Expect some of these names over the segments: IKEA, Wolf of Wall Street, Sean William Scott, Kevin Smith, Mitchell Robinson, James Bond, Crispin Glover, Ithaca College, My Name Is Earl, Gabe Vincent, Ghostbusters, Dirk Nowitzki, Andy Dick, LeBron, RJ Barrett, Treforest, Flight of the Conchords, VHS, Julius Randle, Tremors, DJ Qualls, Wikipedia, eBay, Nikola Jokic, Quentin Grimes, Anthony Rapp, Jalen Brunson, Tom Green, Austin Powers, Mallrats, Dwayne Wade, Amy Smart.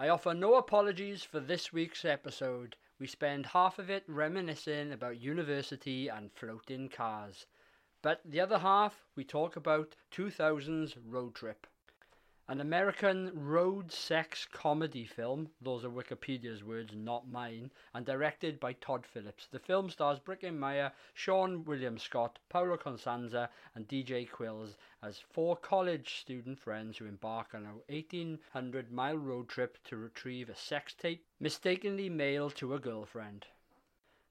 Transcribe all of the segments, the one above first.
I offer no apologies for this week's episode. We spend half of it reminiscing about university and floating cars. But the other half, we talk about 2000's Road Trip. An American road sex comedy film, those are Wikipedia's words, not mine, and directed by Todd Phillips. The film stars Breckin Meyer, Sean William Scott, Paulo Costanzo and DJ Qualls as four college student friends who embark on an 1,800-mile road trip to retrieve a sex tape mistakenly mailed to a girlfriend.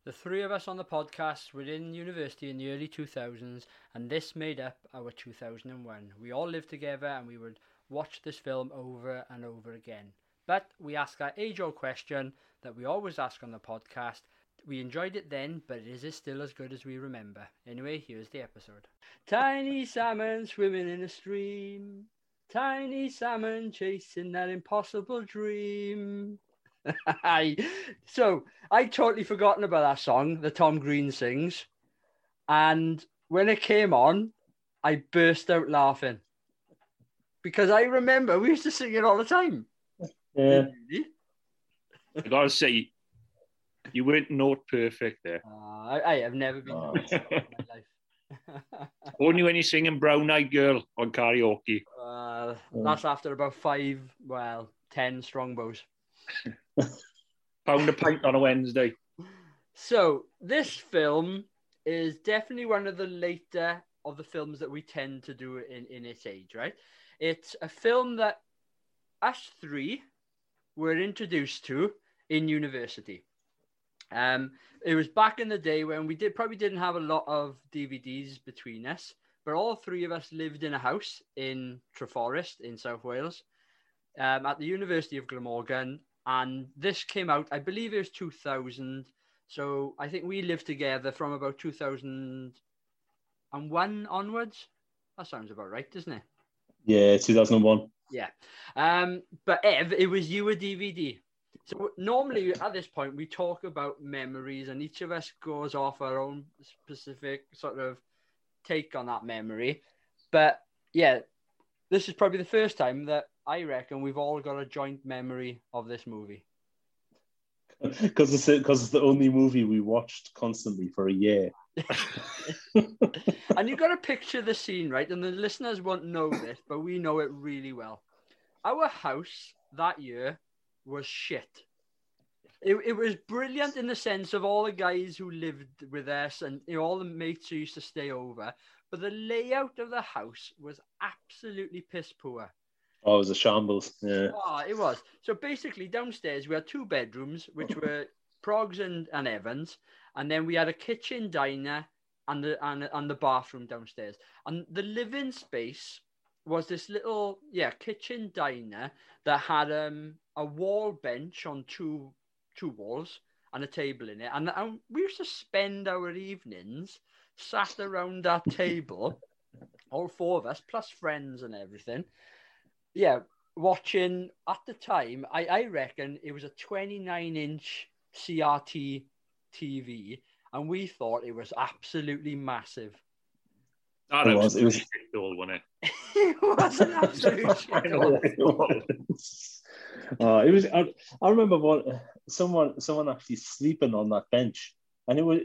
The three of us on the podcast were in university in the early 2000s, and this made up our 2001. We all lived together and we would watch this film over and over again. But we ask that age-old question that we always ask on the podcast. We enjoyed it then, but is it still as good as we remember? Anyway, here's the episode. Tiny salmon swimming in a stream. Tiny salmon chasing that impossible dream. So, I'd totally forgotten about that song that Tom Green sings. And when it came on, I burst out laughing. Because I remember we used to sing it all the time. Yeah. I gotta say, you weren't note perfect there. I have never been note perfect in my life. Only when you're singing Brown Eyed Girl on karaoke. That's after about 10 strongbows. Pound a pint on a Wednesday. So, this film is definitely one of the later of the films that we tend to do in its age, right? It's a film that us three were introduced to in university. It was back in the day when we probably didn't have a lot of DVDs between us, but all three of us lived in a house in Treforest in South Wales at the University of Glamorgan. And this came out, I believe it was 2000. So I think we lived together from about 2001 onwards. That sounds about right, doesn't it? Yeah, 2001. Yeah. But Ev, it was you a DVD. So normally at this point, we talk about memories and each of us goes off our own specific sort of take on that memory. But yeah, this is probably the first time that I reckon we've all got a joint memory of this movie. Because it's the only movie we watched constantly for a year. And you've got to picture the scene, right? And the listeners won't know this, but we know it really well. Our house that year was shit. It was brilliant in the sense of all the guys who lived with us and all the mates who used to stay over. But the layout of the house was absolutely piss poor. Oh, it was a shambles. Yeah. Oh, it was. So basically downstairs we had two bedrooms, which were Prog's and Evans. And then we had a kitchen, diner, and the bathroom downstairs. And the living space was this little kitchen diner that had a wall bench on two walls and a table in it. And we used to spend our evenings sat around that table, all four of us plus friends and everything. Yeah, watching at the time, I reckon it was a 29-inch CRT TV, and we thought it was absolutely massive. It was old, wasn't it? It was an absolute shit hole. I remember someone actually sleeping on that bench, and it was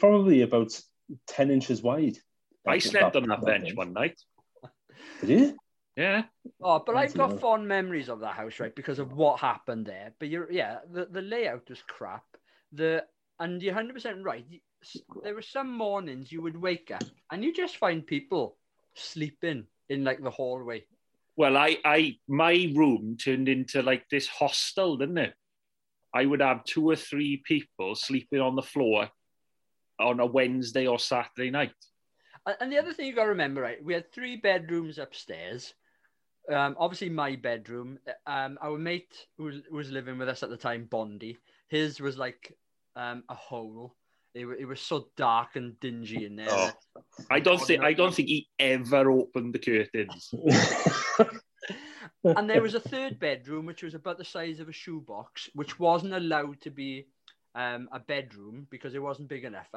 probably about 10 inches wide. I slept on that bench one night. Did you? Yeah. Oh, but I've got fond memories of that house, right? Because of what happened there. But the layout was crap. And you're 100% right. There were some mornings you would wake up and you just find people sleeping in like the hallway. Well, my room turned into like this hostel, didn't it? I would have two or three people sleeping on the floor on a Wednesday or Saturday night. And the other thing you got to remember, right? We had three bedrooms upstairs. Obviously, my bedroom. Our mate who was living with us at the time, Bondi, his was like a hole. It was so dark and dingy in there. Oh, I don't think he ever opened the curtains. And there was a third bedroom, which was about the size of a shoebox, which wasn't allowed to be a bedroom because it wasn't big enough.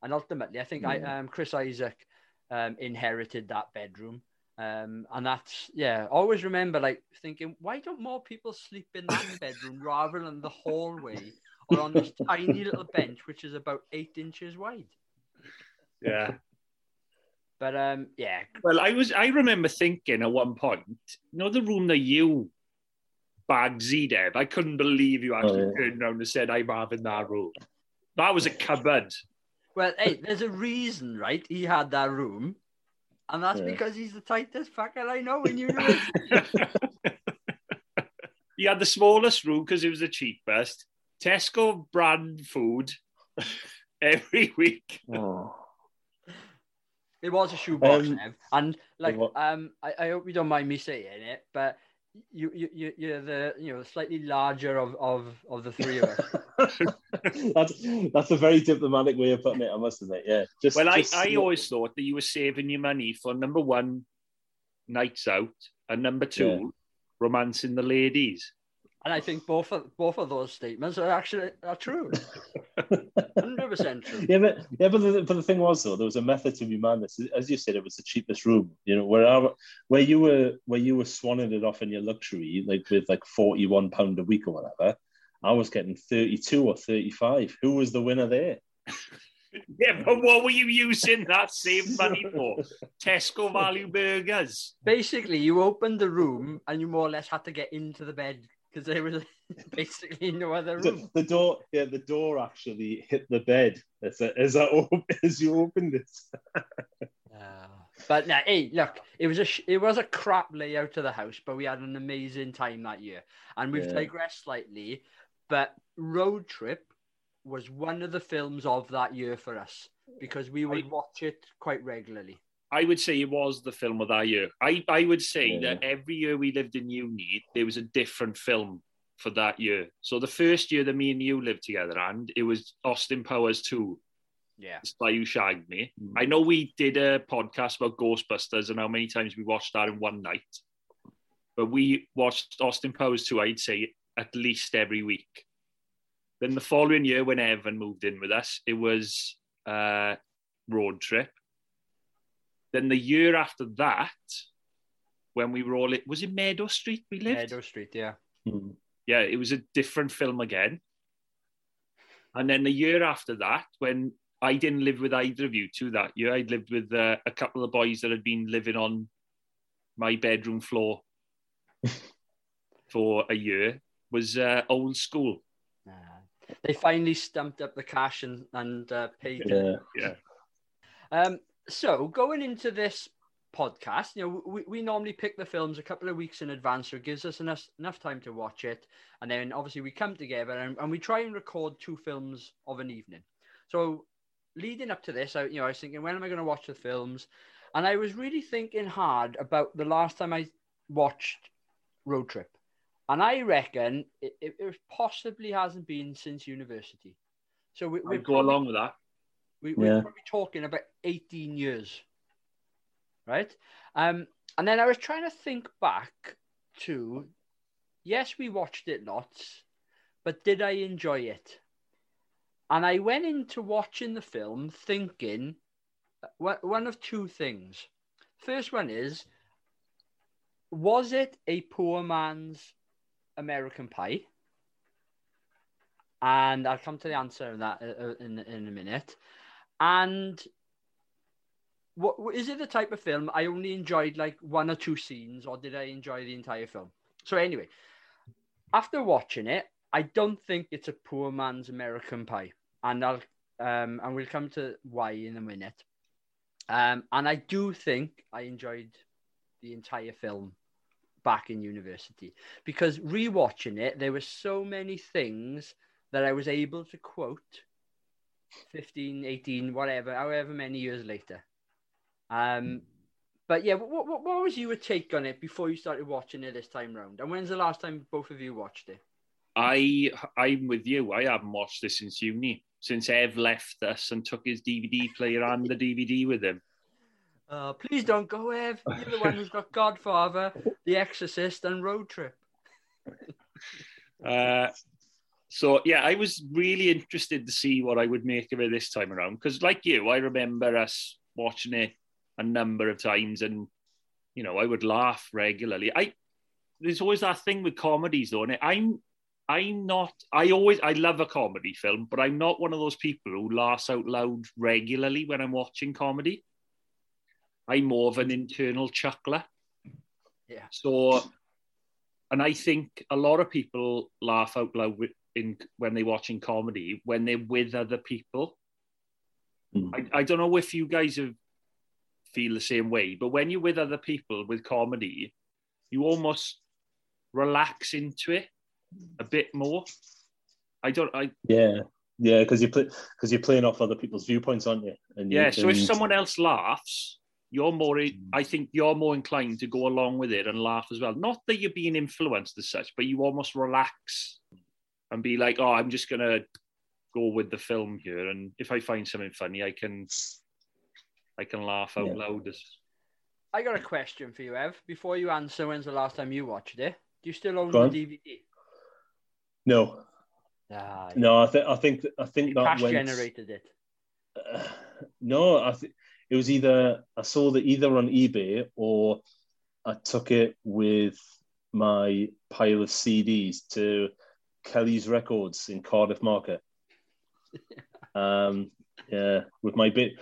And ultimately, I think Chris Isaac inherited that bedroom. And that's, yeah, always remember like thinking, why don't more people sleep in that bedroom rather than the hallway or on this tiny little bench, which is about 8 inches wide? Yeah. But yeah. Well, I remember thinking at one point, you know, the room that you bagged Z-Deb, I couldn't believe you actually turned around and said, I'm having that room. That was a cupboard. Well, hey, there's a reason, right? He had that room. And that's because he's the tightest fucker I know in university. He had the smallest room because it was the cheapest. Tesco brand food every week. Oh. It was a shoebox, Nev. And like, I hope you don't mind me saying it, but you're the slightly larger of the three of us. That's a very diplomatic way of putting it, I must admit. Yeah. I always thought that you were saving your money for number one, nights out, and number two, romancing the ladies. And I think both of those statements are true. 100% true. But the thing was, though, there was a method to your madness. As you said, it was the cheapest room. You know, where you were swanning it off in your luxury, like with like £41 a week or whatever, I was getting 32 or 35. Who was the winner there? Yeah, but what were you using that same money for? Tesco value burgers. Basically, you opened the room and you more or less had to get into the bed. Because there was basically no other room. The door actually hit the bed as you opened it. But now, hey, look, it was a crap layout of the house, but we had an amazing time that year. And we've digressed slightly, but Road Trip was one of the films of that year for us because we would watch it quite regularly. I would say it was the film of that year. I would say that every year we lived in uni, there was a different film for that year. So the first year that me and you lived together, and it was Austin Powers 2. Yeah. That's why you shagged me. Mm. I know we did a podcast about Ghostbusters and how many times we watched that in one night. But we watched Austin Powers 2, I'd say, at least every week. Then the following year, when Evan moved in with us, it was Road Trip. Then the year after that, when we were all... Was it Meadow Street we lived? Meadow Street, yeah. Mm-hmm. Yeah, it was a different film again. And then the year after that, when I didn't live with either of you two that year, I'd lived with a couple of boys that had been living on my bedroom floor for a year, was Old School. They finally stumped up the cash and paid it. Yeah. So going into this podcast, you know, we normally pick the films a couple of weeks in advance, so it gives us enough time to watch it. And then obviously we come together and we try and record two films of an evening. So leading up to this, I was thinking, when am I going to watch the films? And I was really thinking hard about the last time I watched Road Trip. And I reckon it possibly hasn't been since university. So we go along with that. We're probably talking about 18 years, right? And then I was trying to think back to, yes, we watched it lots, but did I enjoy it? And I went into watching the film thinking one of two things. First one is, was it a poor man's American Pie? And I'll come to the answer of that in a minute. And what is it the type of film I only enjoyed like one or two scenes, or did I enjoy the entire film? So anyway, after watching it, I don't think it's a poor man's American Pie, and I'll and we'll come to why in a minute. And I do think I enjoyed the entire film back in university, because rewatching it, there were so many things that I was able to quote 15, 18, whatever, however many years later. But yeah, what was your take on it before you started watching it this time round? And when's the last time both of you watched it? I'm with you. I haven't watched this since uni, since Ev left us and took his DVD player and the DVD with him. Please don't go, Ev. You're the one who's got Godfather, The Exorcist, and Road Trip. So, yeah, I was really interested to see what I would make of it this time around. Because like you, I remember us watching it a number of times and you know, I would laugh regularly. There's always that thing with comedies, though, and I love a comedy film, but I'm not one of those people who laughs out loud regularly when I'm watching comedy. I'm more of an internal chuckler. Yeah. So, and I think a lot of people laugh out loud when they're watching comedy, when they're with other people. Mm. I don't know if you guys feel the same way, but when you're with other people with comedy, you almost relax into it a bit more. Yeah, because you're playing off other people's viewpoints, aren't you? And yeah, so if someone else laughs, I think you're more inclined to go along with it and laugh as well. Not that you're being influenced as such, but you almost relax and be like, oh, I'm just going to go with the film here, and if I find something funny, I can laugh out loud. I got a question for you, Ev. Before you answer, when's the last time you watched it? Do you still own the DVD? No. No, I think that cash generated it. No, it was either I sold it either on eBay or I took it with my pile of CDs to Kelly's Records in Cardiff Market. With my bit.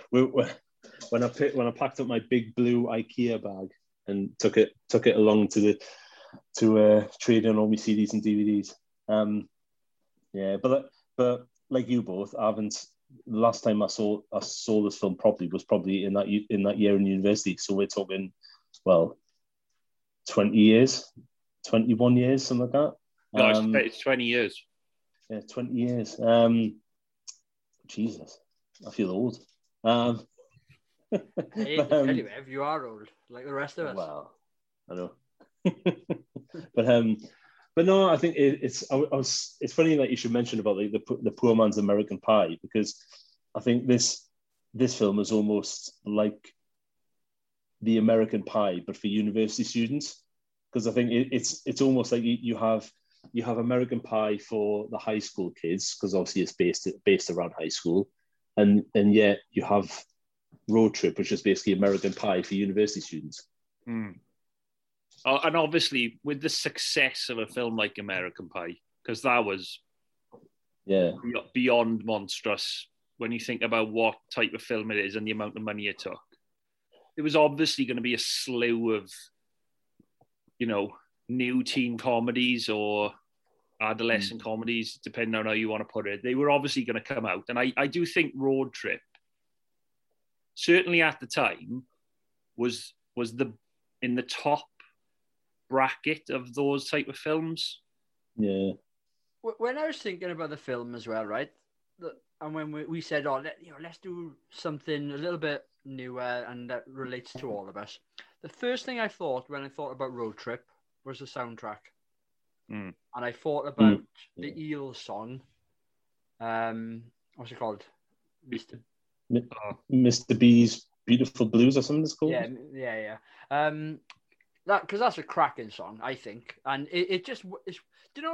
When I packed up my big blue IKEA bag and took it along to trade in all my CDs and DVDs. But like you both, I haven't. Last time I saw this film properly was probably in that year in university. So we're talking, 21 years, something like that. No, it's 20 years. Yeah, 20 years. Jesus, I feel old. Anyway, if you are old, like the rest of us. Well, I know. But no, I think it's funny that you should mention about the poor man's American Pie, because I think this film is almost like the American Pie, but for university students, because I think it's almost like you have American Pie for the high school kids, because obviously it's based around high school, and yet you have Road Trip, which is basically American Pie for university students. Mm. And obviously, with the success of a film like American Pie, because that was beyond monstrous when you think about what type of film it is and the amount of money it took. It was obviously going to be a slew of, new teen comedies or adolescent comedies, depending on how you want to put it. They were obviously going to come out. And I do think Road Trip, certainly at the time, was in the top bracket of those type of films. Yeah. When I was thinking about the film as well, right? And when we said, "Oh, let's do something a little bit newer and that relates to all of us," the first thing I thought when I thought about Road Trip was the soundtrack, and I thought about the Eel song. What's it called? Mr. B's Beautiful Blues or something it's called. Yeah. Because that's a cracking song, I think. And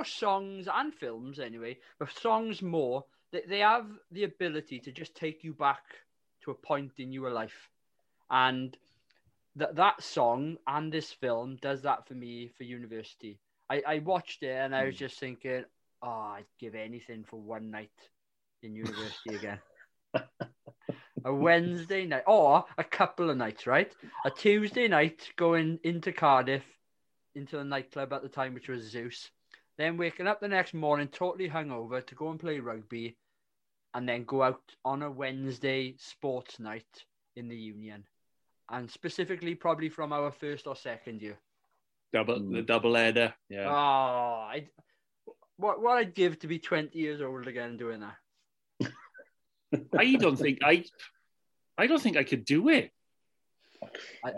songs and films anyway, but songs more, they have the ability to just take you back to a point in your life. And that song and this film does that for me for university. I watched it and I was just thinking, oh, I'd give anything for one night in university again. A Wednesday night, or a couple of nights, right? A Tuesday night going into Cardiff, into the nightclub at the time, which was Zeus. Then waking up the next morning totally hungover to go and play rugby, and then go out on a Wednesday sports night in the union, and specifically probably from our first or second year. The double header, yeah. Oh, what I'd give to be 20 years old again doing that. I don't think I could do it.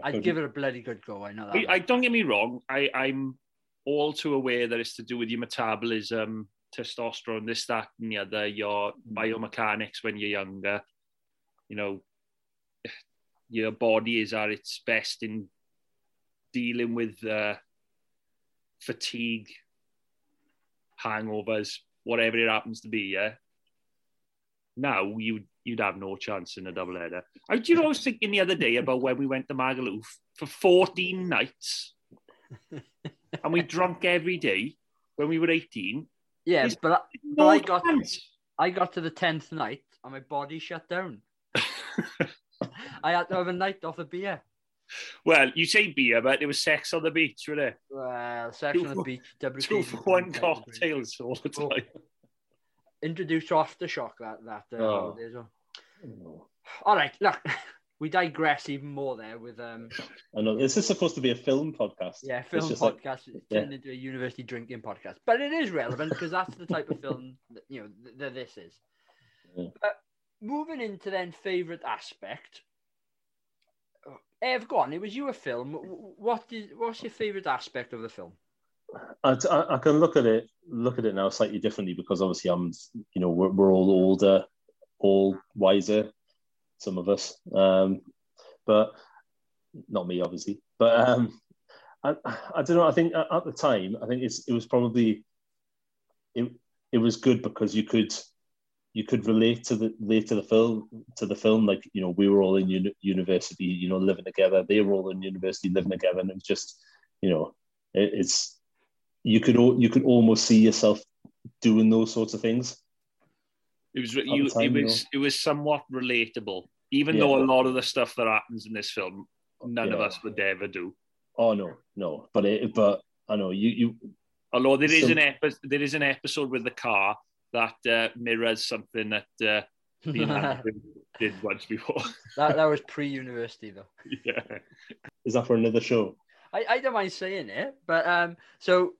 I'd give it a bloody good go. I know that. Don't get me wrong. I'm all too aware that it's to do with your metabolism, testosterone, this, that, and the other, your biomechanics when you're younger. Your body is at its best in dealing with fatigue, hangovers, whatever it happens to be, yeah? Now, you you'd have no chance in a double header. Do you know, I was thinking the other day about when we went to Magaluf for 14 nights and we drunk every day when we were 18. Yeah, there's but I got to the 10th night and my body shut down. I had to have a night off of beer. Well, you say beer, but it was sex on the beach, wasn't it? Well, sex on the beach. 2 for 1 cocktails all the time. Introduced aftershock that nowadays. Oh. All right, look, we digress even more there with... I know, this is supposed to be a film podcast. Yeah, film podcast. Turned into a university drinking podcast. But it is relevant because that's the type of film that, you know, that this is. Yeah. But moving into then favourite aspect... Ev, go on. It was your film. What's your favourite aspect of the film? I can look at it now slightly differently because obviously I'm, you know, we're all older, all wiser, some of us, but not me obviously. But I don't know. I think at the time, I think it was good because you could relate to the film, like, you know, we were all in university, you know, living together. They were all in university living together, and it was just, you know, you could almost see yourself doing those sorts of things. It was somewhat relatable, even though a lot of the stuff that happens in this film, none of us would ever do. Oh no, but I know you. Although there is an episode with the car that mirrors something that did once before. That was pre-university, though. Yeah. Is that for another show? I don't mind saying it, but so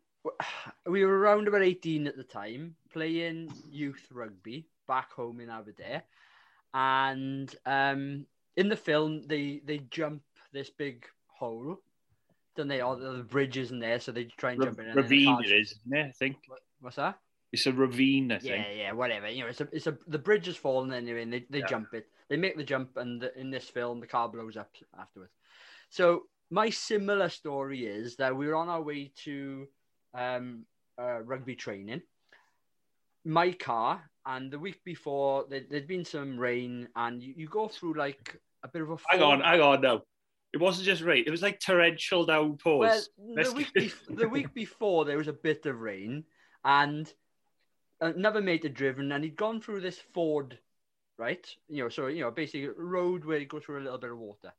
we were around about 18 at the time, playing youth rugby back home in Aberdeen, and in the film they jump this big hole, don't they? All the bridges in there, so they try and jump in. Ravine it is, isn't it? I think. What's that? It's a ravine, I think. Yeah, whatever. You know, it's a the bridge has fallen anyway, and they jump it. They make the jump, and in this film, the car blows up afterwards. So my similar story is that we were on our way to rugby training. My car, and the week before, there'd been some rain, and you go through like a bit of a... Hang on, no. It wasn't just rain. It was like torrential downpours. Well, the week before, there was a bit of rain, and... another mate had driven, and he'd gone through this ford, right? You know, so, you know, basically a road where you go through a little bit of water.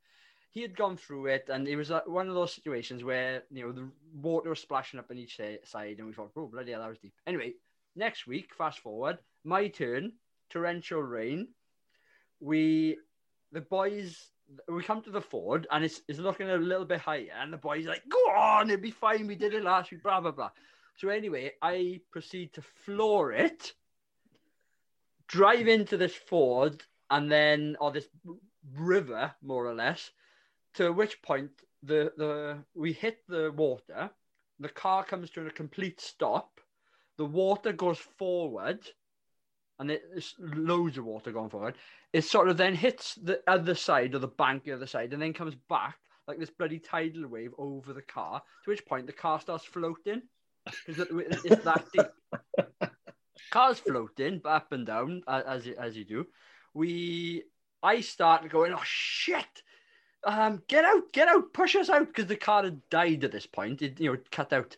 He had gone through it, and it was one of those situations where, you know, the water was splashing up on each side, and we thought, oh, bloody hell, that was deep. Anyway, next week, fast forward, my turn, torrential rain. We come to the ford, and it's looking a little bit higher, and the boys are like, go on, it'll be fine, we did it last week, blah, blah, blah. So anyway, I proceed to floor it, drive into this ford, and then, or this river, more or less, to which point we hit the water, the car comes to a complete stop, the water goes forward, and there's loads of water going forward. It sort of then hits the other side, or the bank the other side, and then comes back like this bloody tidal wave over the car, to which point the car starts floating. Because it's that deep. Cars floating up and down as you do. I start going, oh shit! Get out! Push us out! Because the car had died at this point. It, you know, cut out.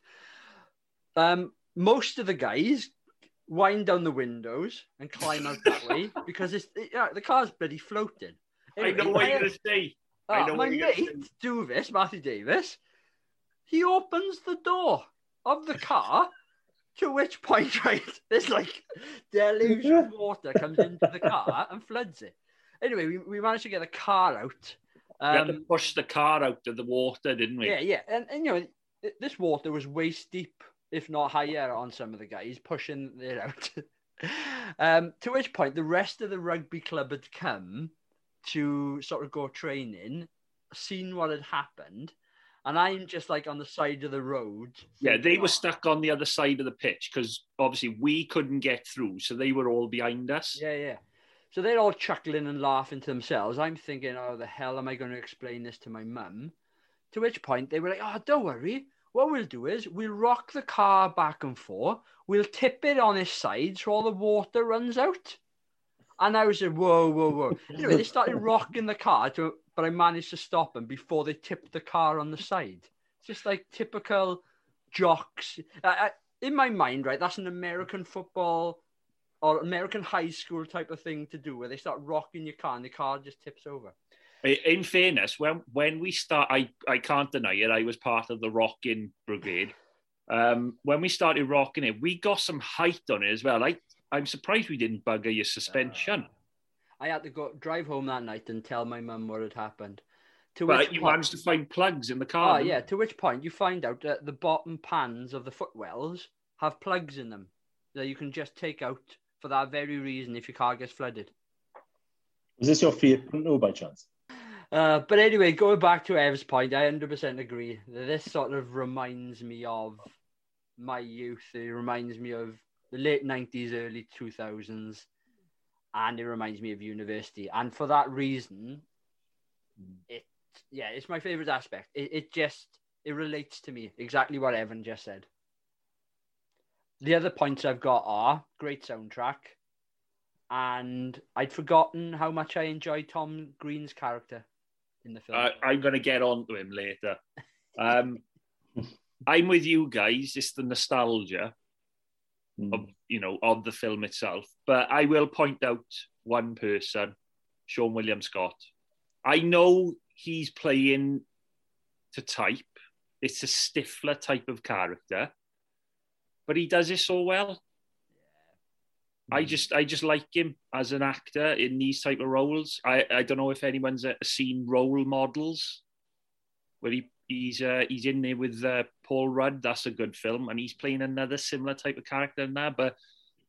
Most of the guys wind down the windows and climb out that way because the car's bloody floating. Anyway, I know what you're gonna say. My mate, Matthew Davis. He opens the door of the car, to which point, right, this like deluge of water comes into the car and floods it. Anyway, we managed to get the car out. We had to push the car out of the water, didn't we? Yeah. And you know, this water was waist deep, if not higher, on some of the guys pushing it out. To which point, the rest of the rugby club had come to sort of go training, seen what had happened. And I'm just like on the side of the road. Yeah, they were stuck on the other side of the pitch because obviously we couldn't get through. So they were all behind us. Yeah. So they're all chuckling and laughing to themselves. I'm thinking, oh, the hell am I going to explain this to my mum? To which point they were like, oh, don't worry. What we'll do is we'll rock the car back and forth. We'll tip it on its side so all the water runs out. And I was like, whoa, whoa, whoa. Anyway, they started rocking the car, but I managed to stop them before they tipped the car on the side. Just like typical jocks. In my mind, right, that's an American football or American high school type of thing to do, where they start rocking your car and the car just tips over. In fairness, when we start, I can't deny it, I was part of the rocking brigade. When we started rocking it, we got some height on it as well. I'm surprised we didn't bugger your suspension. I had to go drive home that night and tell my mum what had happened. Managed to find plugs in the car. Oh, yeah, to which point you find out that the bottom pans of the footwells have plugs in them that you can just take out for that very reason if your car gets flooded. Was this your favourite no by chance? But anyway, going back to Ev's point, I 100% agree. This sort of reminds me of my youth. It reminds me of the late 90s, early 2000s, and it reminds me of university. And for that reason, it's my favourite aspect. It relates to me, exactly what Evan just said. The other points I've got are great soundtrack, and I'd forgotten how much I enjoyed Tom Green's character in the film. I'm going to get on to him later. I'm with you guys. It's the nostalgia of the film itself. But I will point out one person, Sean William Scott. I know he's playing to type. It's a stiffler type of character, but he does it so well. I just like him as an actor in these type of roles. I don't know if anyone's seen Role Models, where he's in there with Paul Rudd. That's a good film, and he's playing another similar type of character in there. But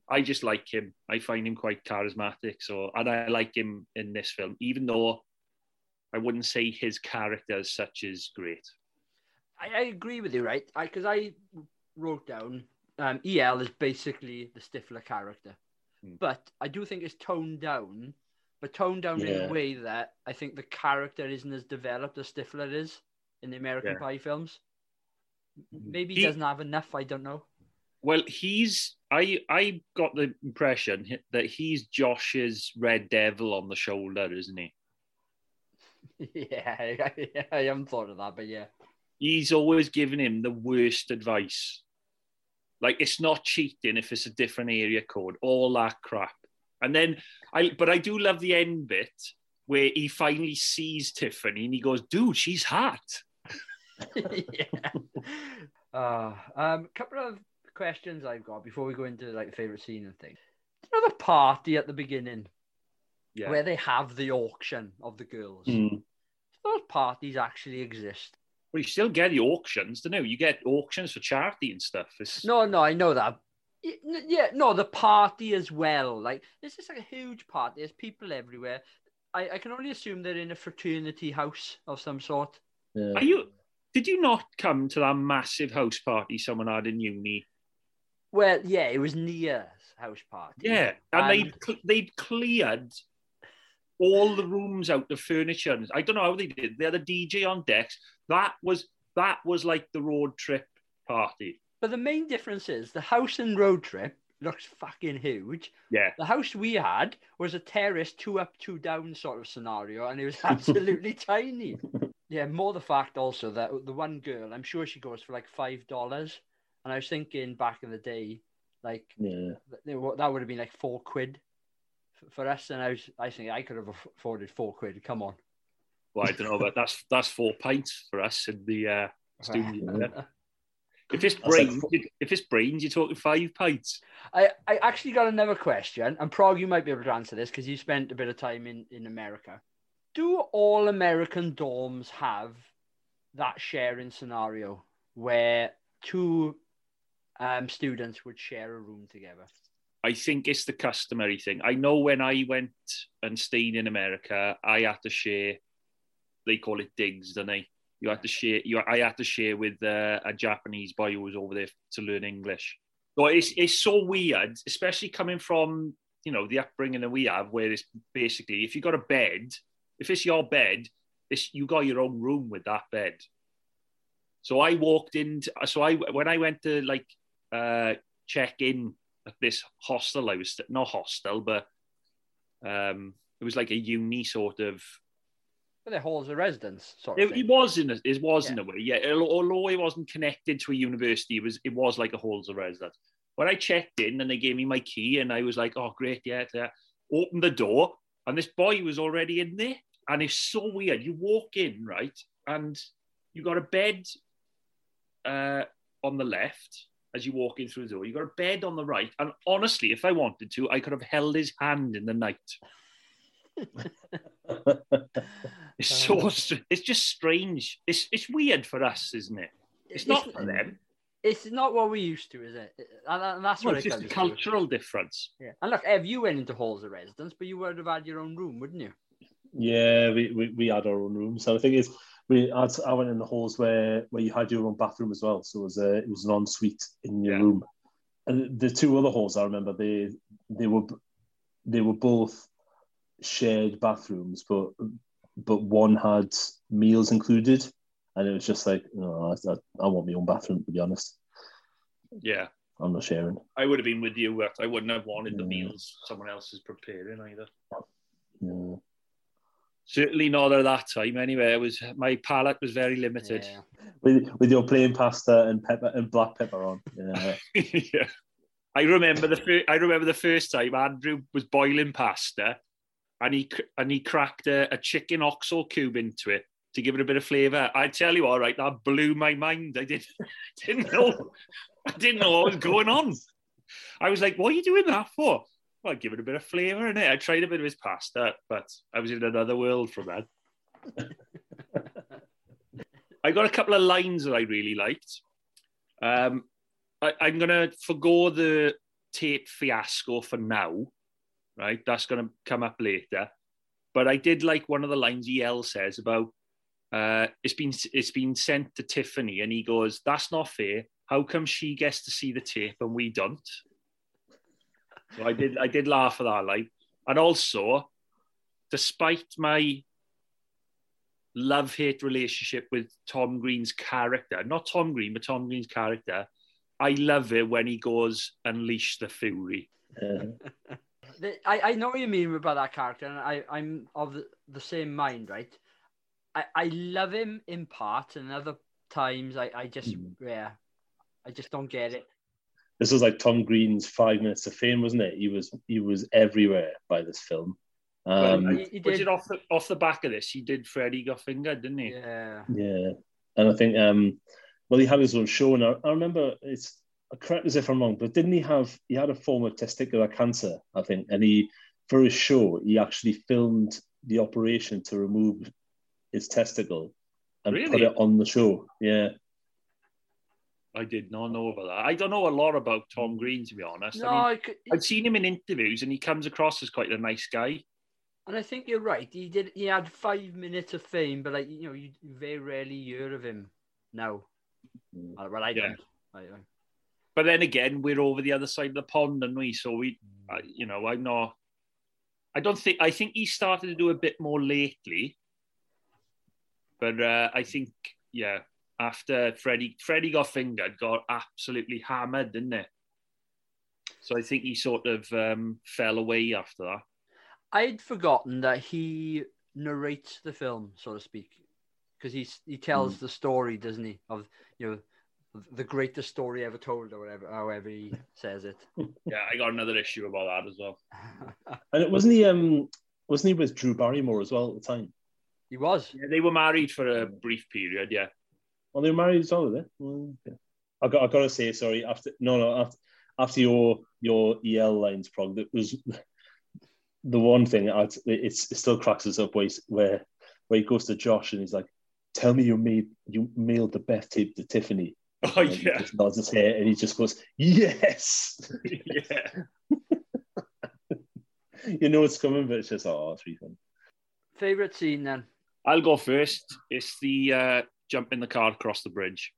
I just like him. I find him quite charismatic. And I like him in this film, even though I wouldn't say his character as such is great. I agree with you, right? Because I wrote down EL is basically the Stifler character. But I do think it's toned down in a way that I think the character isn't as developed as Stifler is in the American Pie films. Maybe he doesn't have enough, I don't know. Well, I got the impression that he's Josh's Red Devil on the shoulder, isn't he? Yeah, I haven't thought of that, but yeah. He's always giving him the worst advice. Like, it's not cheating if it's a different area code, all that crap. And then, but I do love the end bit where he finally sees Tiffany and he goes, dude, she's hot. Couple of questions I've got before we go into like favourite scene and things. You know the party at the beginning where they have the auction of the girls? Those parties actually exist. Well, you still get the auctions, don't you? You get auctions for charity and stuff. No, I know that. The party as well. Like, it's just like a huge party. There's people everywhere. I can only assume they're in a fraternity house of some sort. Yeah. Did you not come to that massive house party someone had in uni? Well, yeah, it was Nia's house party. Yeah, and they'd cleared all the rooms out, the furniture. I don't know how they did. They had a DJ on decks. That was like the road trip party. But the main difference is the house in Road Trip looks fucking huge. Yeah. The house we had was a terrace, 2 up, 2 down sort of scenario, and it was absolutely tiny. Yeah, more the fact also that the one girl, I'm sure she goes for like $5. And I was thinking back in the day, like, that would have been like £4 for us. And I think I could have afforded £4. Come on. Well, I don't know, but that's £4 for us in the studio. If it's brains, you're talking £5. I actually got another question. I'm proud you might be able to answer this because you spent a bit of time in America. Do all American dorms have that sharing scenario where two students would share a room together? I think it's the customary thing. I know when I went and stayed in America, I had to share. They call it digs, don't they? You had to share. I had to share with a Japanese boy who was over there to learn English. So it's so weird, especially coming from the upbringing that we have, where it's basically if you got a bed, if it's your bed, you got your own room with that bed. So I walked in. So when I went to like check in at this hostel, I was not hostel, but It was like a uni sort of. But the halls of residence, sort of. It was in a, in a way, yeah. Although it wasn't connected to a university, it was like a halls of residence. When I checked in and they gave me my key, and I was like, "Oh, great, yeah." Opened the door, and this boy was already in there, and it's so weird. You walk in, right, and you got a bed on the left. As you walk in through the door, you got a bed on the right. And honestly, if I wanted to, I could have held his hand in the night. It's just strange. It's weird for us, isn't it? It's not for them. It's not what we're used to, is it? And that's what it's just a cultural difference. Yeah. And look, Ev, you went into halls of residence, but you would have had your own room, wouldn't you? Yeah, we had our own room. So the thing is, I went in the halls where you had your own bathroom as well, so it was an ensuite in your room. And the two other halls I remember, they were both shared bathrooms, but one had meals included, and it was just like, no, I want my own bathroom, to be honest. Yeah, I'm not sharing. I would have been with you. I wouldn't have wanted the meals someone else is preparing either. Yeah. Certainly not at that time. Anyway, my palate was very limited. Yeah. With your plain pasta and pepper and black pepper on. Yeah. Yeah. I remember the first time Andrew was boiling pasta, and he cracked a chicken oxo cube into it to give it a bit of flavour. I tell you, all right, that blew my mind. I didn't know what was going on. I was like, "What are you doing that for?" Well, I'd give it a bit of flavour in it. I tried a bit of his pasta, but I was in another world from that. I got a couple of lines that I really liked. I'm going to forgo the tape fiasco for now, right? That's going to come up later. But I did like one of the lines EL says about it's been sent to Tiffany, and he goes, "That's not fair. How come she gets to see the tape and we don't?" So I did laugh at that line. And also, despite my love-hate relationship with Tom Green's character, not Tom Green, but Tom Green's character, I love it when he goes, "Unleash the fury." Yeah. I know what you mean about that character, and I'm of the same mind, right? I love him in part, and other times I just don't get it. This was like Tom Green's 5 minutes of fame, wasn't it? He was everywhere by this film. He did off the back of this. He did Freddie Got Fingered, didn't he? Yeah. And I think, he had his own show, and I remember it's correct as if I'm wrong, but didn't he had a form of testicular cancer, I think, and for his show he actually filmed the operation to remove his testicle and put it on the show. Yeah. I did not know about that. I don't know a lot about Tom Green, to be honest. No, I've seen him in interviews, and he comes across as quite a nice guy. And I think you're right. He had 5 minutes of fame, but you very rarely hear of him now. Well, I don't. Yeah. But then again, we're over the other side of the pond, and I'm not. I don't think. I think he started to do a bit more lately. But I think, yeah. After Freddie Got Fingered, got absolutely hammered, didn't it? So I think he sort of fell away after that. I'd forgotten that he narrates the film, so to speak, because he tells the story, doesn't he? Of the greatest story ever told, or whatever, however he says it. Yeah, I got another issue about that as well. And it wasn't he with Drew Barrymore as well at the time? He was. Yeah, they were married for a brief period. Yeah. Well, they were married as well, were they? Well, okay. I got to say, sorry. After your EL lines, Prog, that was the one thing. It still cracks us up where he goes to Josh and he's like, "Tell me you mailed the Beth tape to Tiffany." Oh, and yeah. He just nods his hair and he just goes, "Yes." Yeah. It's coming, but it's just it's really fun. Favorite scene then? I'll go first. It's the jump in the car across the bridge.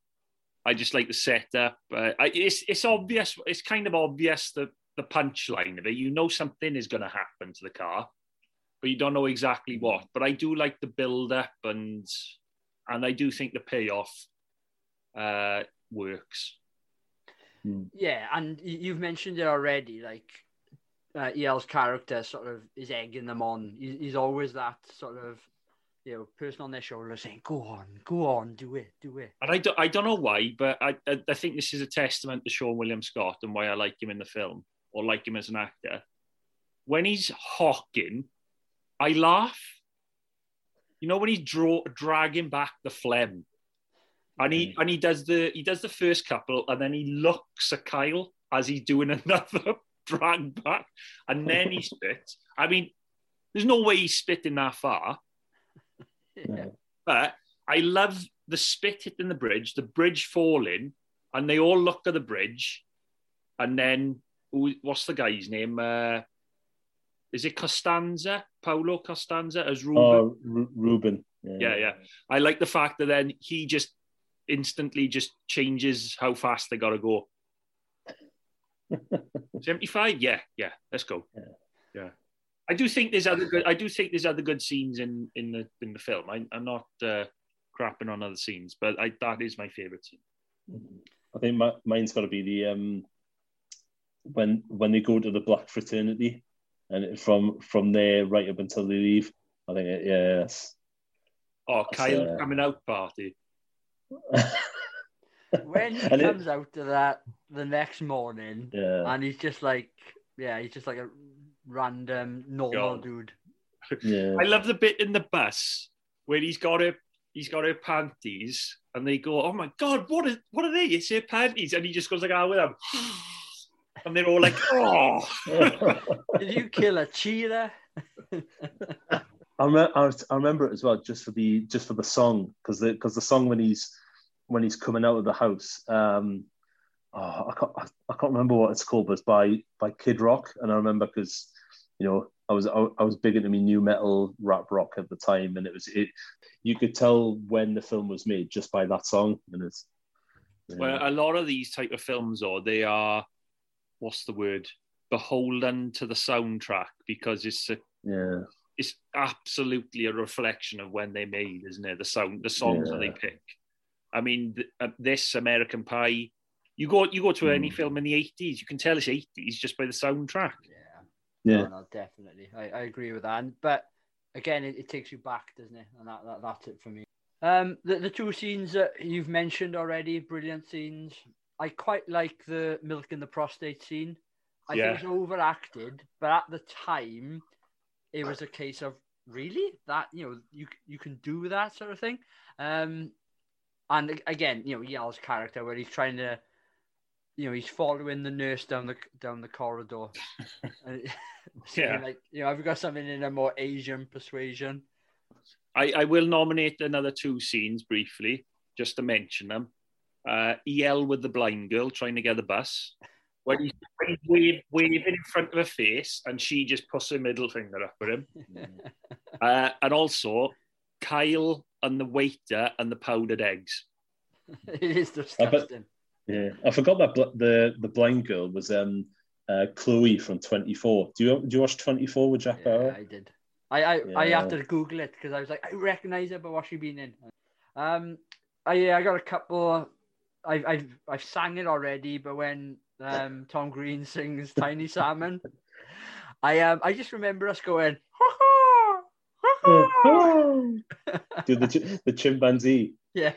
I just like the setup. It's obvious. It's kind of obvious the punchline of it. You know something is going to happen to the car, but you don't know exactly what. But I do like the build up, and I do think the payoff works. Yeah, and you've mentioned it already. Like EL's character sort of is egging them on. He's always that sort of, you know, person on their shoulder saying, go on, do it. And I don't know why, but I think this is a testament to Sean William Scott and why I like him in the film, or like him as an actor. When he's hawking, I laugh. You know, when he's dragging back the phlegm, and he does the first couple, and then he looks at Kyle as he's doing another drag back, and then he spits. I mean, there's no way he's spitting that far. Yeah. But I love the spit hitting the bridge falling, and they all look at the bridge, and then what's the guy's name? Is it Costanza? Paulo Costanza as Ruben? Oh, Ruben. Yeah. I like the fact that then he just instantly just changes how fast they gotta go. 75? Yeah. Let's go. Yeah. I do think there's other good scenes in the film. I'm not crapping on other scenes, but that is my favourite scene. I think mine's got to be the when they go to the black fraternity, and from there right up until they leave. I think yes. Oh, Kyle's coming out party. When he comes out to that the next morning, and he's just like a random normal dude. Yeah. I love the bit in the bus where he's got her panties, and they go, "Oh my god, what are they? It's her panties," and he just goes like, "Ah, with them," and they're all like, "Oh, did you kill a cheetah?" I remember it as well, just for the song, because the song when he's coming out of the house, I can't remember what it's called, but it's by Kid Rock, and I remember because, you know, I was big into me new metal rap rock at the time, and it was you could tell when the film was made just by that song, and it's well, a lot of these type of films they are what's the word, beholden to the soundtrack, because it's absolutely a reflection of when they made, isn't it? The songs that they pick. I mean, this American Pie, you go to any film in the 80s, you can tell it's 80s just by the soundtrack. Yeah. No, definitely. I agree with that. But again, it takes you back, doesn't it? And that's it for me. The two scenes that you've mentioned already, brilliant scenes. I quite like the milk and the prostate scene. I think it's overacted, but at the time, it was a case of, really? That, you know, you can do that sort of thing? And again, you know, Yal's character, where he's trying to, you know, he's following the nurse down the corridor. Like, you know, have you got something in a more Asian persuasion? I will nominate another two scenes briefly, just to mention them. EL with the blind girl trying to get the bus. When he's waving in front of her face, and she just puts her middle finger up at him. And also, Kyle and the waiter and the powdered eggs. It is disgusting. I forgot that the blind girl was Chloe from 24. Do you watch 24 with Jack Bauer? I did. I had to Google it because I was like, I recognise her, but what's she been in? I got a couple. I've sang it already, but when Tom Green sings Tiny Salmon, I just remember us going, do the chimpanzee. Yeah.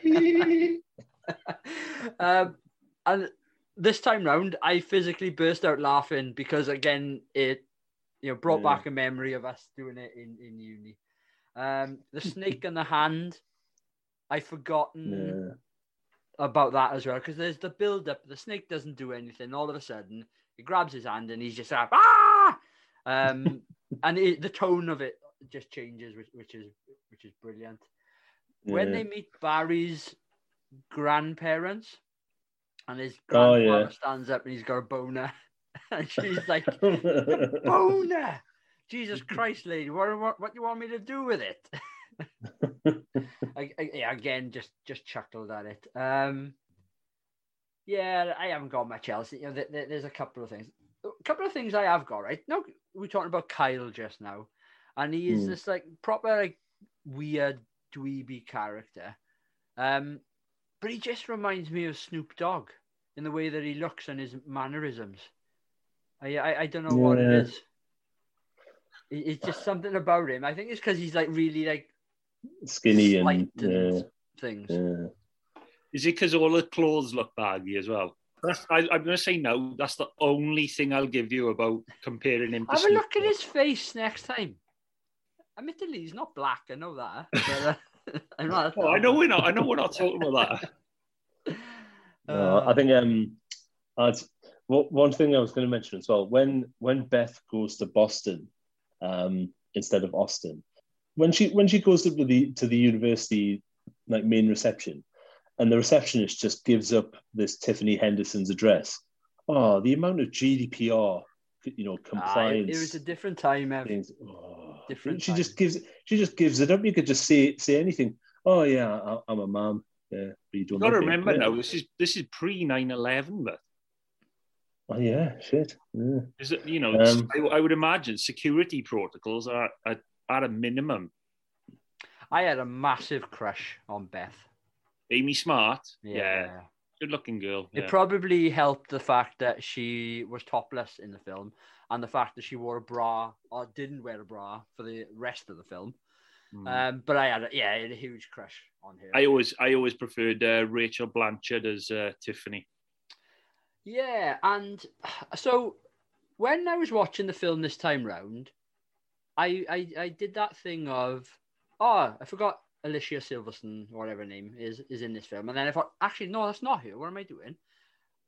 And this time round, I physically burst out laughing because, again, it, you know, brought back a memory of us doing it in uni. The snake and the hand, I've forgotten about that as well, because there's the build-up. The snake doesn't do anything. All of a sudden, he grabs his hand and he's just like, ah! And the tone of it just changes, which is brilliant. When they meet Barry's grandparents, and his grandfather stands up and he's got a boner, and she's like, a boner! Jesus Christ, lady, what do you want me to do with it? I again just chuckled at it. I haven't got much else. You know, there's a couple of things I have got right. No, we're talking about Kyle just now, and he is this like proper like weird dweeby character, but he just reminds me of Snoop Dogg in the way that he looks and his mannerisms. I don't know what it is. It's just something about him. I think it's because he's like really like skinny and things. Yeah. Is it because all the clothes look baggy as well? I'm going to say no. That's the only thing I'll give you about comparing him to Snoop. Have a look at his face next time. Admittedly, he's not black. I know that. But, I'm not. Oh, I know we're not talking about that. No, I think one thing I was going to mention as well, when Beth goes to Boston instead of Austin, when she goes to the university like main reception, and the receptionist just gives up this Tiffany Henderson's address. Oh, the amount of GDPR, compliance. It was a different time, Evan. Oh, different. She time. She just gives it up. You could just say anything. Oh yeah, I'm a mom. Yeah, but you don't. Got to remember now. This is pre 9/11, but. Oh yeah, shit. Yeah. Is it, I would imagine security protocols are at a minimum. I had a massive crush on Beth. Amy Smart, yeah. Good-looking girl. Yeah. It probably helped the fact that she was topless in the film, and the fact that she wore a bra or didn't wear a bra for the rest of the film. Mm. But I had a huge crush on her. I always preferred Rachel Blanchard as Tiffany. Yeah, and so when I was watching the film this time round, I did that thing of I forgot. Alicia Silverstone, whatever her name is in this film. And then I thought, actually, no, that's not her. What am I doing?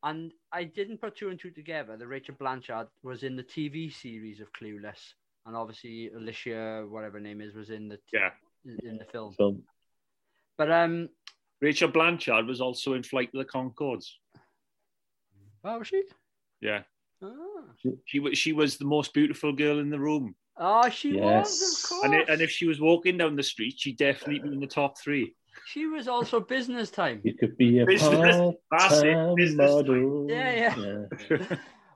And I didn't put two and two together that Rachel Blanchard was in the TV series of Clueless. And obviously Alicia, whatever her name is, was in the film. So, but Rachel Blanchard was also in Flight of the Conchords. Oh, was she? Yeah. Oh. She was the most beautiful girl in the room. Oh, she was, of course. And if she was walking down the street, she'd definitely be in the top three. She was also Business Time. You could be a part-time model. Yeah.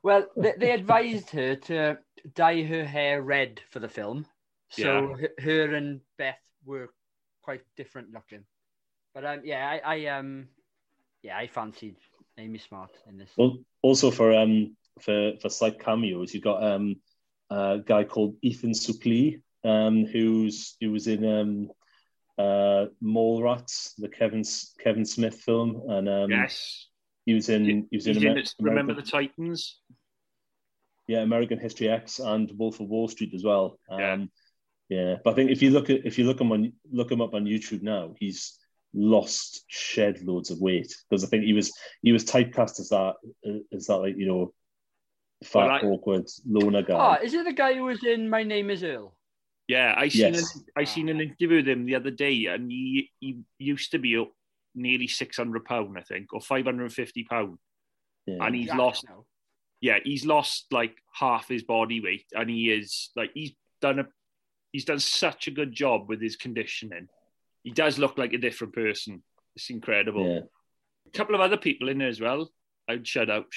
Well, they advised her to dye her hair red for the film. So her and Beth were quite different looking. But I fancied Amy Smart in this. Well, also for slight cameos, you got a guy called Ethan Suplee, who was in Mallrats, the Kevin Smith film, and yes, he was in Remember the Titans, American History X, and Wolf of Wall Street as well. But I think if you look him up on YouTube now, he's lost shed loads of weight, because I think he was typecast as that fat, awkward, loner guy. Oh, is it the guy who was in My Name Is Earl? Yeah, I seen an interview with him the other day, and he used to be nearly 600 pounds, I think, or 550 pounds. Yeah. And he's lost now. Yeah, he's lost like half his body weight, and he's done such a good job with his conditioning. He does look like a different person. It's incredible. Yeah. A couple of other people in there as well. I'd shout out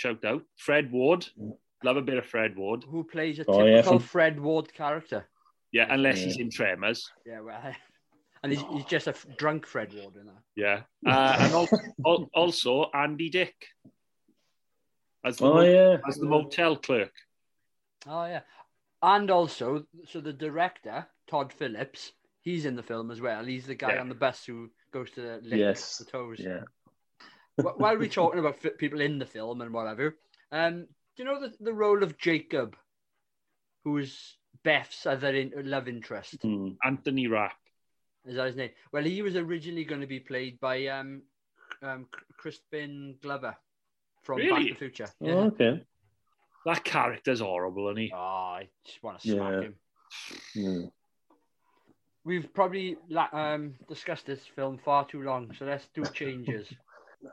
Fred Ward. Yeah. Love a bit of Fred Ward. Who plays a typical Fred Ward character. Yeah, unless he's in Tremors. Yeah, well, and he's just a drunk Fred Ward in that. Yeah. And also Andy Dick as the motel clerk. Oh, yeah. And also, so the director, Todd Phillips, he's in the film as well. He's the guy on the bus who goes to lick the toes. Yeah. While we're talking about people in the film and whatever, do you know the role of Jacob, who is Beth's other love interest? Mm, Anthony Rapp. Is that his name? Well, he was originally going to be played by Crispin Glover from Back to the Future. Oh, yeah. Okay. That character's horrible, isn't he? Oh, I just want to smack him. Yeah. We've probably discussed this film far too long, so let's do changes.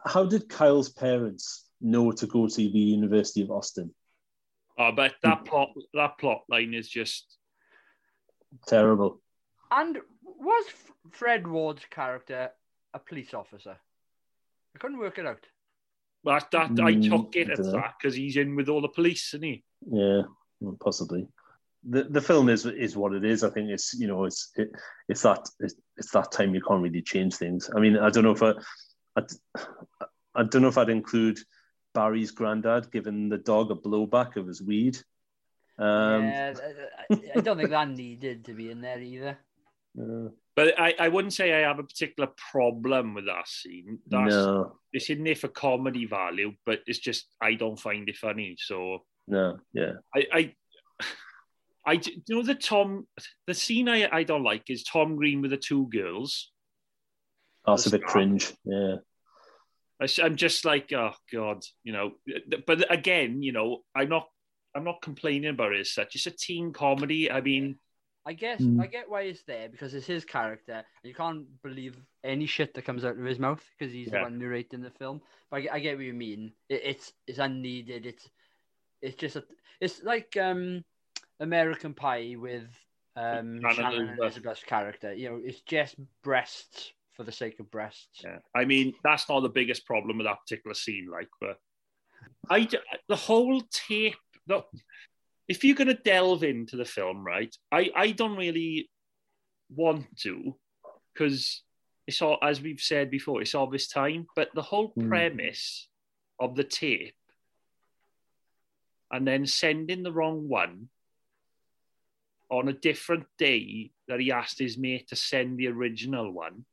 How did Kyle's parents know to go to the University of Austin? Oh, but that plot line is just terrible. And was Fred Ward's character a police officer? I couldn't work it out. Well, I took it as that because he's in with all the police, isn't he? Yeah, well, possibly. The film is what it is. I think it's that time you can't really change things. I mean, I don't know if I'd include Barry's granddad giving the dog a blowback of his weed. Yeah, I don't think that needed to be in there either. But I wouldn't say I have a particular problem with that scene. No. It's in there for comedy value, but it's just I don't find it funny. So no, yeah. I you know the scene I don't like is Tom Green with the two girls. That's a bit cringe. Yeah. I'm just like, oh God, you know. But again, you know, I'm not complaining about it as such. It's a teen comedy. I mean, I guess I get why it's there because it's his character. You can't believe any shit that comes out of his mouth because he's the one narrating the film. But I get what you mean. It's unneeded. It's just it's like American Pie with Shannon and Elizabeth's character. You know, it's just breasts for the sake of breasts. Yeah. I mean, that's not the biggest problem with that particular scene. Like, but the whole tape. No, if you're going to delve into the film, right, I don't really want to because it's all, as we've said before, it's obvious time, but the whole premise of the tape and then sending the wrong one on a different day that he asked his mate to send the original one.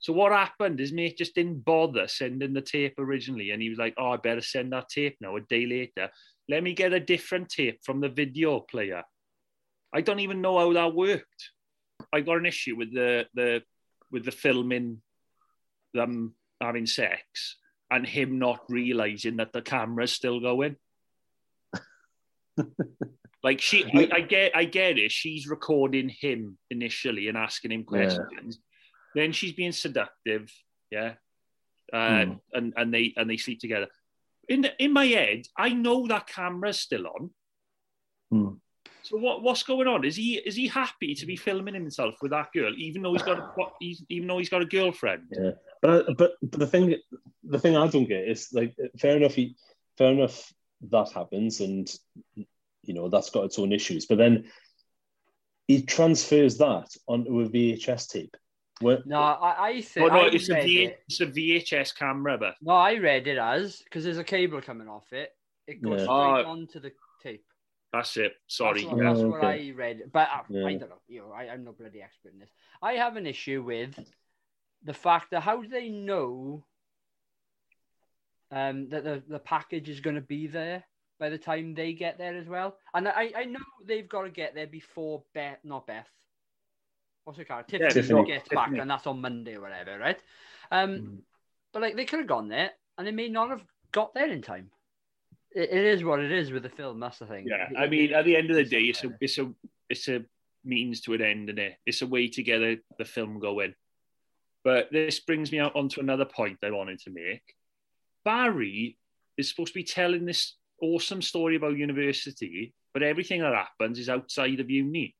So what happened is mate just didn't bother sending the tape originally. And he was like, oh, I better send that tape now a day later. Let me get a different tape from the video player. I don't even know how that worked. I got an issue with the filming them having sex and him not realizing that the camera's still going. Like I get it. She's recording him initially and asking him questions. Yeah. Then she's being seductive, yeah, and they sleep together. In my head, I know that camera's still on. Mm. So what's going on? Is he happy to be filming himself with that girl, even though he's got a girlfriend? Yeah, but the thing I don't get is like fair enough that happens, and you know that's got its own issues. But then he transfers that onto a VHS tape. What? No, I think it's a VHS camera, but no, I read it as because there's a cable coming off it. It goes straight onto the tape. That's it. Sorry, that's what I read. But I don't know. You know, I'm no bloody expert in this. I have an issue with the fact that how do they know that the package is going to be there by the time they get there as well? And I know they've got to get there before Beth. What's her character? Tiffany gets back, and that's on Monday or whatever, right? But like they could have gone there, and they may not have got there in time. It is what it is with the film. That's the thing. Yeah, I mean, at the end of the day, it's a means to an end, isn't it? It's a way to get the film going. But this brings me out onto another point I wanted to make. Barry is supposed to be telling this awesome story about university, but everything that happens is outside of uni.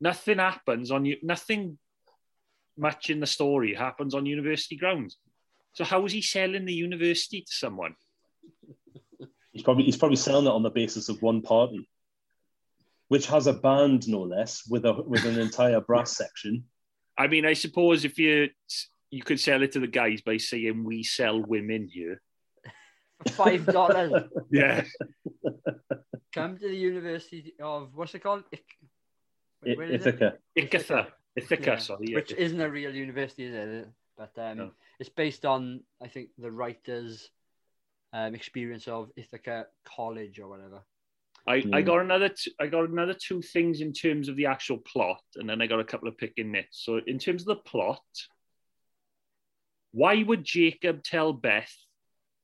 Nothing happens on you. Nothing much in the story happens on university grounds. So how is he selling the university to someone? He's probably selling it on the basis of one party, which has a band no less, with an entire brass section. I mean, I suppose if you could sell it to the guys by saying we sell women here for $5. Yeah. Come to the University of what's it called? Ithaca, sorry. Which isn't a real university, is it? But no. It's based on, I think, the writer's experience of Ithaca College or whatever. I got another two things in terms of the actual plot, and then I got a couple of picking nits. So in terms of the plot, why would Jacob tell Beth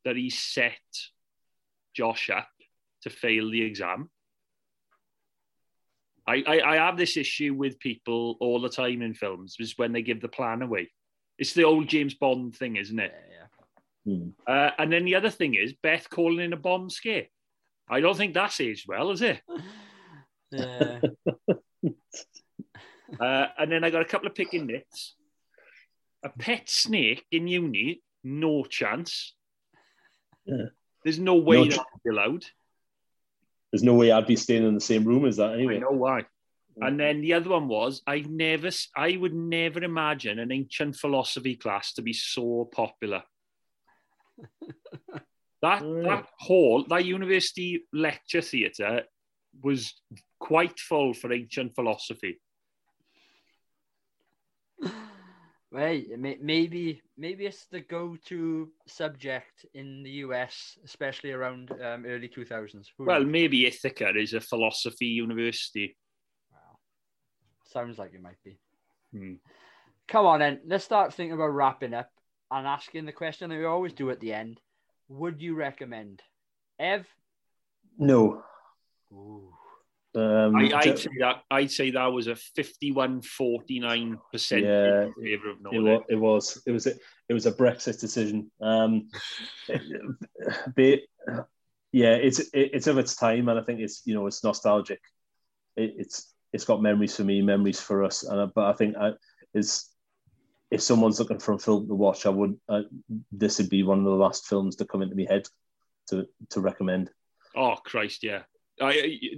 that he set Josh up to fail the exam? I have this issue with people all the time in films is when they give the plan away. It's the old James Bond thing, isn't it? Yeah. Mm. And then the other thing is Beth calling in a bomb scare. I don't think that's aged well, is it? Yeah. And then I got a couple of picking nits. A pet snake in uni, no chance. Yeah. There's no way that's allowed. There's no way I'd be staying in the same room as that anyway. I know why. And then the other one was, I would never imagine an ancient philosophy class to be so popular. That hall, that university lecture theatre was quite full for ancient philosophy. Right, maybe it's the go-to subject in the US, especially around early 2000s. Well, maybe Ithaca is a philosophy university. Wow, sounds like it might be. Come on then, let's start thinking about wrapping up and asking the question that we always do at the end. Would you recommend? Ev? No. Ooh. I'd say that was a 51-49% in favour of no. It was a Brexit decision. It's of its time, and I think it's nostalgic. It's got memories for me, memories for us, but I think if someone's looking for a film to watch, this would be one of the last films to come into my head to recommend. Oh Christ, yeah.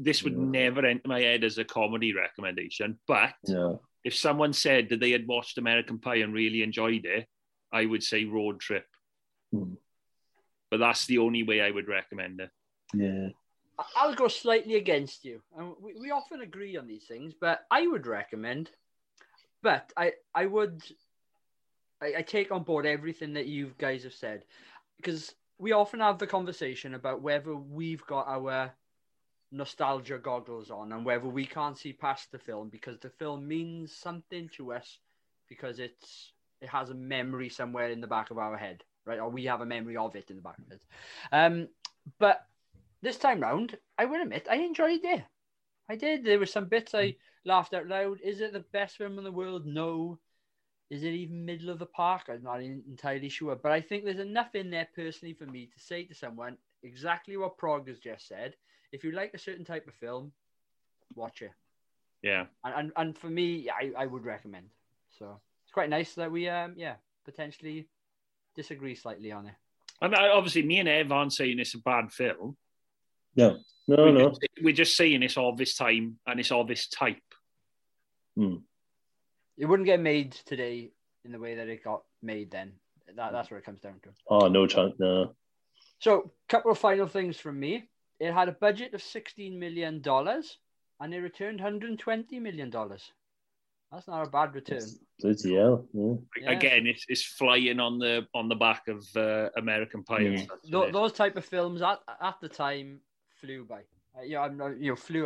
This would never enter my head as a comedy recommendation, but if someone said that they had watched American Pie and really enjoyed it, I would say Road Trip. But that's the only way I would recommend it. Yeah, I'll go slightly against you. We often agree on these things, but I would recommend. But I take on board everything that you guys have said, because we often have the conversation about whether we've got our nostalgia goggles on and whether we can't see past the film because the film means something to us, because it has a memory somewhere in the back of our head, right? Or we have a memory of it in the back of it. But this time round, I will admit, I enjoyed it. I did. There were some bits I laughed out loud. Is it the best film in the world? No. Is it even middle of the park? I'm not entirely sure, but I think there's enough in there personally for me to say to someone exactly what Prog has just said. If you like a certain type of film, watch it. Yeah. And for me, I would recommend. So it's quite nice that we potentially disagree slightly on it. And obviously, me and Ev aren't saying it's a bad film. No. We're just saying it's of this time and it's of this type. It wouldn't get made today in the way that it got made then. That's where it comes down to. Oh, no chance, no. So, a couple of final things from me. It had a budget of $16 million and it returned $120 million. That's not a bad return. Yeah. Again, it's flying on the back of American Pie. Yeah. Those type of films at the time flew by. Flew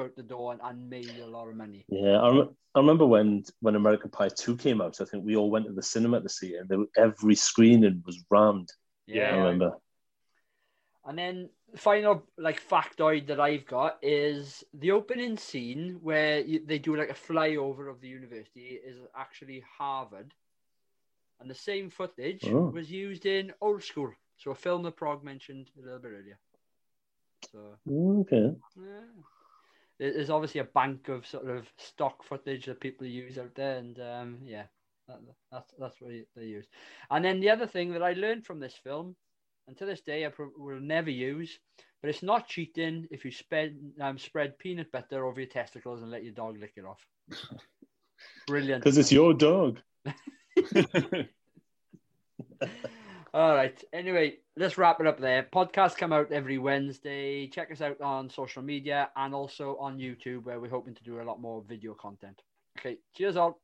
out the door and made a lot of money. Yeah, I remember when American Pie 2 came out, I think we all went to the cinema to see it, and every screening was rammed. Yeah, I remember. And then the final factoid that I've got is the opening scene where they do a flyover of the university is actually Harvard. And the same footage was used in Old School. So a film that Prog mentioned a little bit earlier. So, okay. Yeah. There's obviously a bank of sort of stock footage that people use out there. And that's what they use. And then the other thing that I learned from this film, and to this day, I will never use, but it's not cheating if you spread peanut butter over your testicles and let your dog lick it off. Brilliant. Because it's your dog. All right. Anyway, let's wrap it up there. Podcasts come out every Wednesday. Check us out on social media and also on YouTube, where we're hoping to do a lot more video content. Okay. Cheers all.